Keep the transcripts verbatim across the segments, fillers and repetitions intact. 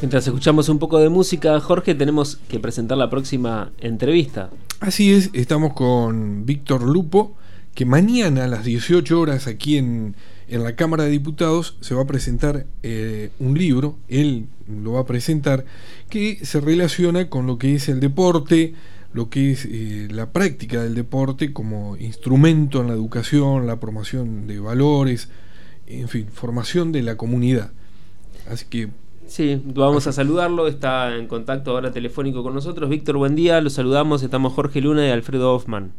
Mientras escuchamos un poco de música, Jorge, tenemos que presentar la próxima entrevista. Así es, estamos con Víctor Lupo, que mañana a las dieciocho horas aquí en, en la Cámara de Diputados se va a presentar eh, un libro, él lo va a presentar, que se relaciona con lo que es el deporte, lo que es eh, la práctica del deporte como instrumento en la educación, la promoción de valores, en fin, formación de la comunidad. Así que... Sí, vamos a saludarlo, está en contacto ahora telefónico con nosotros. Víctor, buen día, los saludamos, estamos Jorge Luna y Alfredo Hoffman.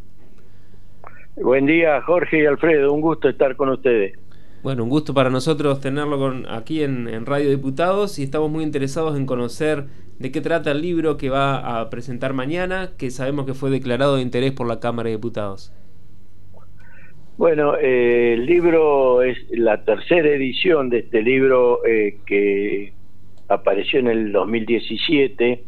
Buen día, Jorge y Alfredo, un gusto estar con ustedes. Bueno, un gusto para nosotros tenerlo con, aquí en, en Radio Diputados, y estamos muy interesados en conocer de qué trata el libro que va a presentar mañana, que sabemos que fue declarado de interés por la Cámara de Diputados. Bueno, eh, el libro es la tercera edición de este libro eh, que... apareció en el dos mil diecisiete,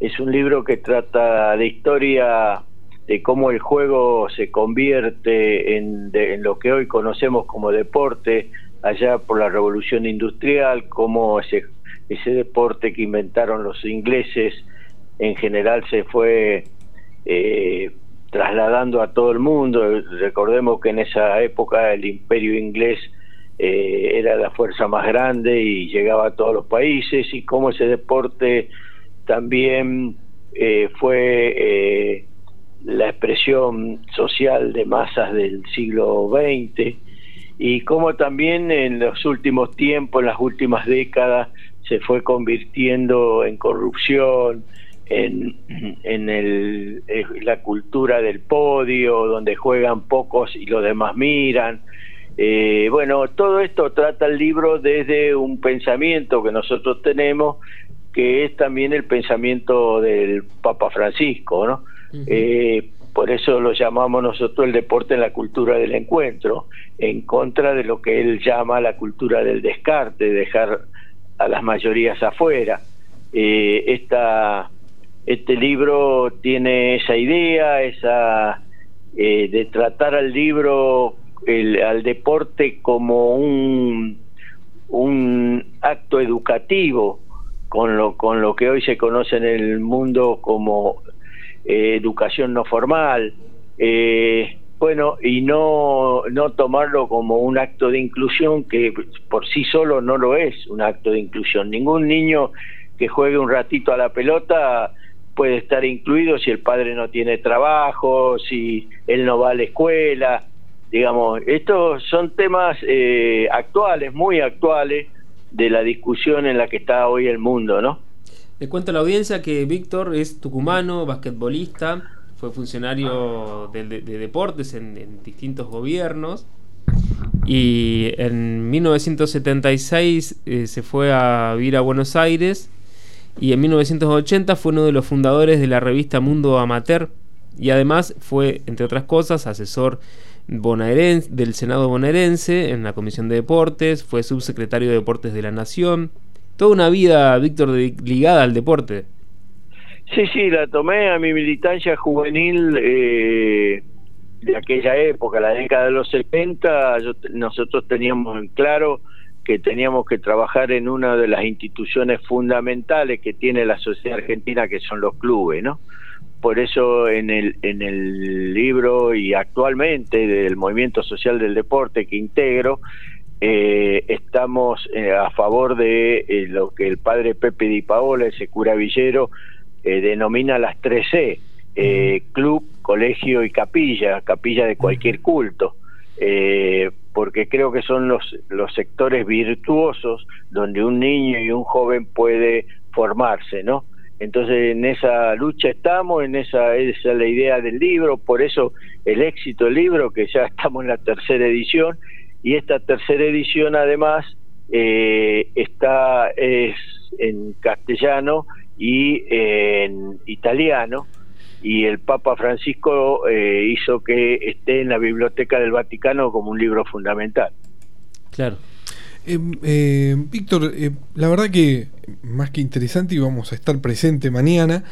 es un libro que trata de historia de cómo el juego se convierte en, de, en lo que hoy conocemos como deporte, allá por la revolución industrial, cómo ese, ese deporte que inventaron los ingleses en general se fue eh, trasladando a todo el mundo. Recordemos que en esa época el imperio inglés Eh, era la fuerza más grande y llegaba a todos los países, y cómo ese deporte también eh, fue eh, la expresión social de masas del siglo veinte, y cómo también en los últimos tiempos, en las últimas décadas, se fue convirtiendo en corrupción, en, en el, en la cultura del podio, donde juegan pocos y los demás miran. Eh, bueno, todo esto trata el libro desde un pensamiento que nosotros tenemos, que es también el pensamiento del Papa Francisco, ¿no? Uh-huh. Eh, por eso lo llamamos nosotros el deporte en la cultura del encuentro, en contra de lo que él llama la cultura del descarte, dejar a las mayorías afuera. Eh, esta, este libro tiene esa idea, esa eh, de tratar al libro... El, al deporte como un, un acto educativo, con lo, con lo que hoy se conoce en el mundo como eh, educación no formal, eh, bueno, y no, no tomarlo como un acto de inclusión, que por sí solo no lo es un acto de inclusión. Ningún niño que juegue un ratito a la pelota puede estar incluido si el padre no tiene trabajo, si él no va a la escuela. Digamos, estos son temas eh, actuales, muy actuales, de la discusión en la que está hoy el mundo, ¿no? Le cuento a la audiencia que Víctor es tucumano, basquetbolista, fue funcionario de, de, de deportes en, en distintos gobiernos, y en mil novecientos setenta y seis eh, se fue a vivir a Buenos Aires, y en mil novecientos ochenta fue uno de los fundadores de la revista Mundo Amateur, y además fue, entre otras cosas, asesor bonaerense, del Senado bonaerense, en la Comisión de Deportes, fue subsecretario de Deportes de la Nación. Toda una vida, Víctor, de, ligada al deporte. Sí, sí, la tomé a mi militancia juvenil eh, de aquella época, la década de los setenta. Yo, nosotros teníamos en claro que teníamos que trabajar en una de las instituciones fundamentales que tiene la sociedad argentina, que son los clubes, ¿no? Por eso en el en el libro, y actualmente del Movimiento Social del Deporte que integro, eh, estamos eh, a favor de eh, lo que el padre Pepe Di Paola, ese cura villero, eh, denomina las tres C, eh, club, colegio y capilla, capilla de cualquier culto, eh, porque creo que son los, los sectores virtuosos donde un niño y un joven puede formarse, ¿no? Entonces en esa lucha estamos, en esa, esa es la idea del libro, por eso el éxito del libro, que ya estamos en la tercera edición, y esta tercera edición además eh, está es en castellano y eh, en italiano, y el Papa Francisco eh, hizo que esté en la Biblioteca del Vaticano como un libro fundamental. Claro. Eh, eh, Víctor, eh, la verdad que más que interesante, y vamos a estar presente mañana.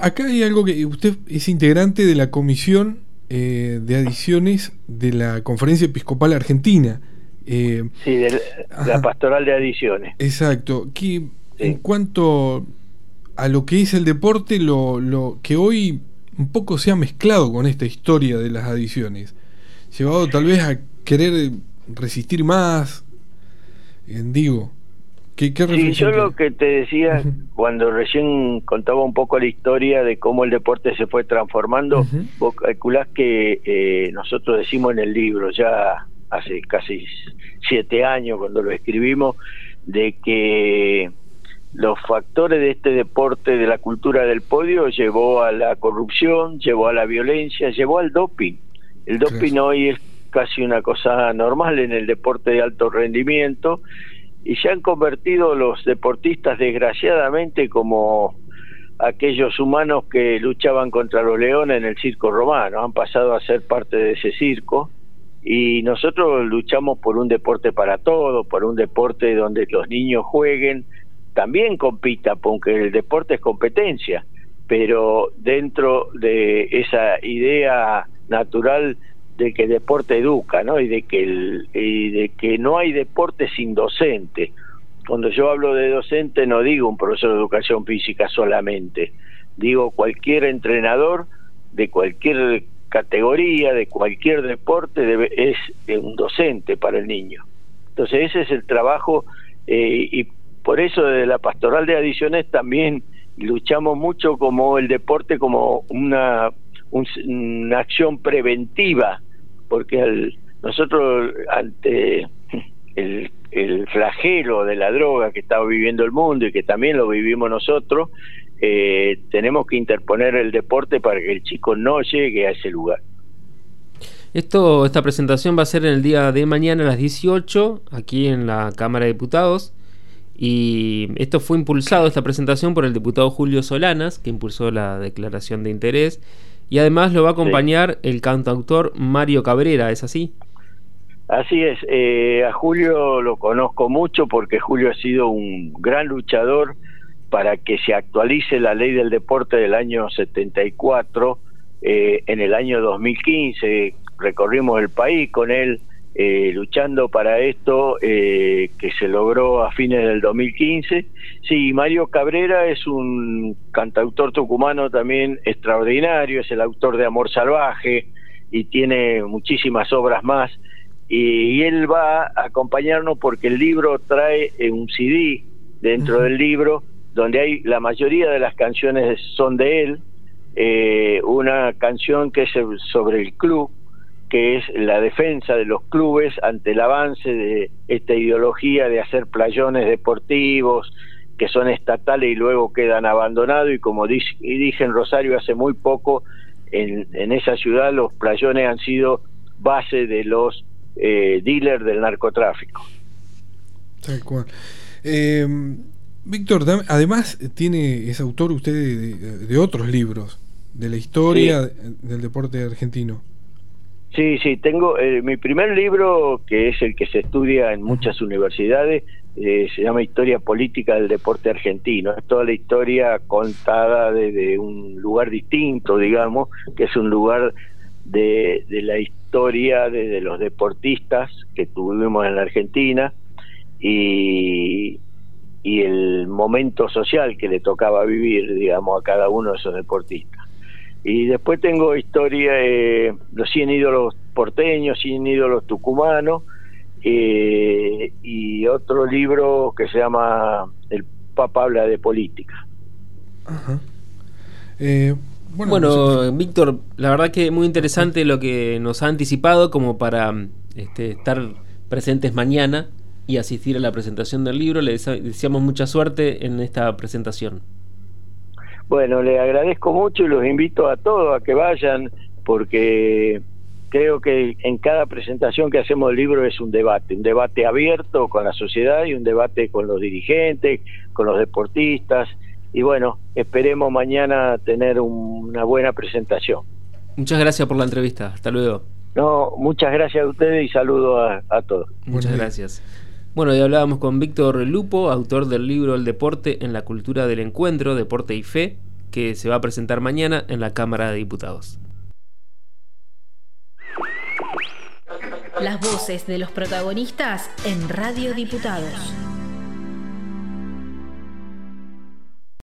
Acá hay algo que usted es integrante de la Comisión eh, de Adicciones de la Conferencia Episcopal Argentina. Eh, sí, de la, la Pastoral de Adicciones. Exacto. Que Sí. En cuanto a lo que es el deporte, lo, lo que hoy un poco se ha mezclado con esta historia de las adicciones, llevado tal vez a querer resistir más, digo, ¿qué, qué reflexión? Sí, yo tiene? Lo que te decía, uh-huh, cuando recién contaba un poco la historia de cómo el deporte se fue transformando, uh-huh, vos calculás que eh, nosotros decimos en el libro, ya hace casi siete años cuando lo escribimos, de que los factores de este deporte, de la cultura del podio, llevó a la corrupción, llevó a la violencia, llevó al doping. El doping sí. Hoy es casi una cosa normal en el deporte de alto rendimiento, y se han convertido los deportistas desgraciadamente como aquellos humanos que luchaban contra los leones en el circo romano. Han pasado a ser parte de ese circo, y nosotros luchamos por un deporte para todos, por un deporte donde los niños jueguen, también compitan, porque el deporte es competencia, pero dentro de esa idea natural de que el deporte educa, ¿no? Y de que el, y de que no hay deporte sin docente. Cuando yo hablo de docente no digo un profesor de educación física solamente, digo cualquier entrenador de cualquier categoría, de cualquier deporte, debe, es un docente para el niño. Entonces ese es el trabajo, eh, y por eso desde la Pastoral de Adicciones también luchamos mucho como el deporte como una, un, una acción preventiva, porque el, nosotros ante el, el flagelo de la droga que está viviendo el mundo y que también lo vivimos nosotros, eh, tenemos que interponer el deporte para que el chico no llegue a ese lugar. Esto, esta presentación va a ser en el día de mañana a las dieciocho, aquí en la Cámara de Diputados. Y esto fue impulsado, esta presentación, por el diputado Julio Solanas, que impulsó la declaración de interés, y además lo va a acompañar sí. el cantautor Mario Cabrera, ¿es así? Así es, eh, a Julio lo conozco mucho porque Julio ha sido un gran luchador para que se actualice la ley del deporte del año setenta y cuatro, eh, en el año dos mil quince recorrimos el país con él, Eh, luchando para esto, eh, que se logró a fines del dos mil quince. Sí, Mario Cabrera es un cantautor tucumano también extraordinario, es el autor de Amor Salvaje y tiene muchísimas obras más, y, y él va a acompañarnos porque el libro trae un C D dentro uh-huh. del libro donde hay la mayoría de las canciones son de él, eh, una canción que es sobre el club, que es la defensa de los clubes ante el avance de esta ideología de hacer playones deportivos que son estatales y luego quedan abandonados, y como dije, y dije en Rosario hace muy poco, en, en esa ciudad los playones han sido base de los eh, dealers del narcotráfico. Tal cual. Eh, Víctor, además tiene, es autor usted de, de, de otros libros de la historia sí. del deporte argentino. Sí, sí, tengo eh, mi primer libro, que es el que se estudia en muchas universidades, eh, se llama Historia Política del Deporte Argentino. Es toda la historia contada desde un lugar distinto, digamos, que es un lugar de, de la historia de, de los deportistas que tuvimos en la Argentina y, y el momento social que le tocaba vivir, digamos, a cada uno de esos deportistas. Y después tengo historia, eh, los cien ídolos porteños, cien ídolos tucumanos, eh, y otro libro que se llama El Papa habla de política. Ajá. Eh, bueno, bueno nosotros... Víctor, la verdad que es muy interesante lo que nos ha anticipado como para este, estar presentes mañana y asistir a la presentación del libro. Le deseamos mucha suerte en esta presentación. Bueno, le agradezco mucho y los invito a todos a que vayan, porque creo que en cada presentación que hacemos del libro es un debate, un debate abierto con la sociedad y un debate con los dirigentes, con los deportistas, y bueno, esperemos mañana tener un, una buena presentación. Muchas gracias por la entrevista, hasta luego. No, muchas gracias a ustedes y saludo a, a todos. Muchas Muy gracias. Bien. Bueno, hoy hablábamos con Víctor Lupo, autor del libro El Deporte en la Cultura del Encuentro, Deporte y Fe, que se va a presentar mañana en la Cámara de Diputados. Las voces de los protagonistas en Radio Diputados.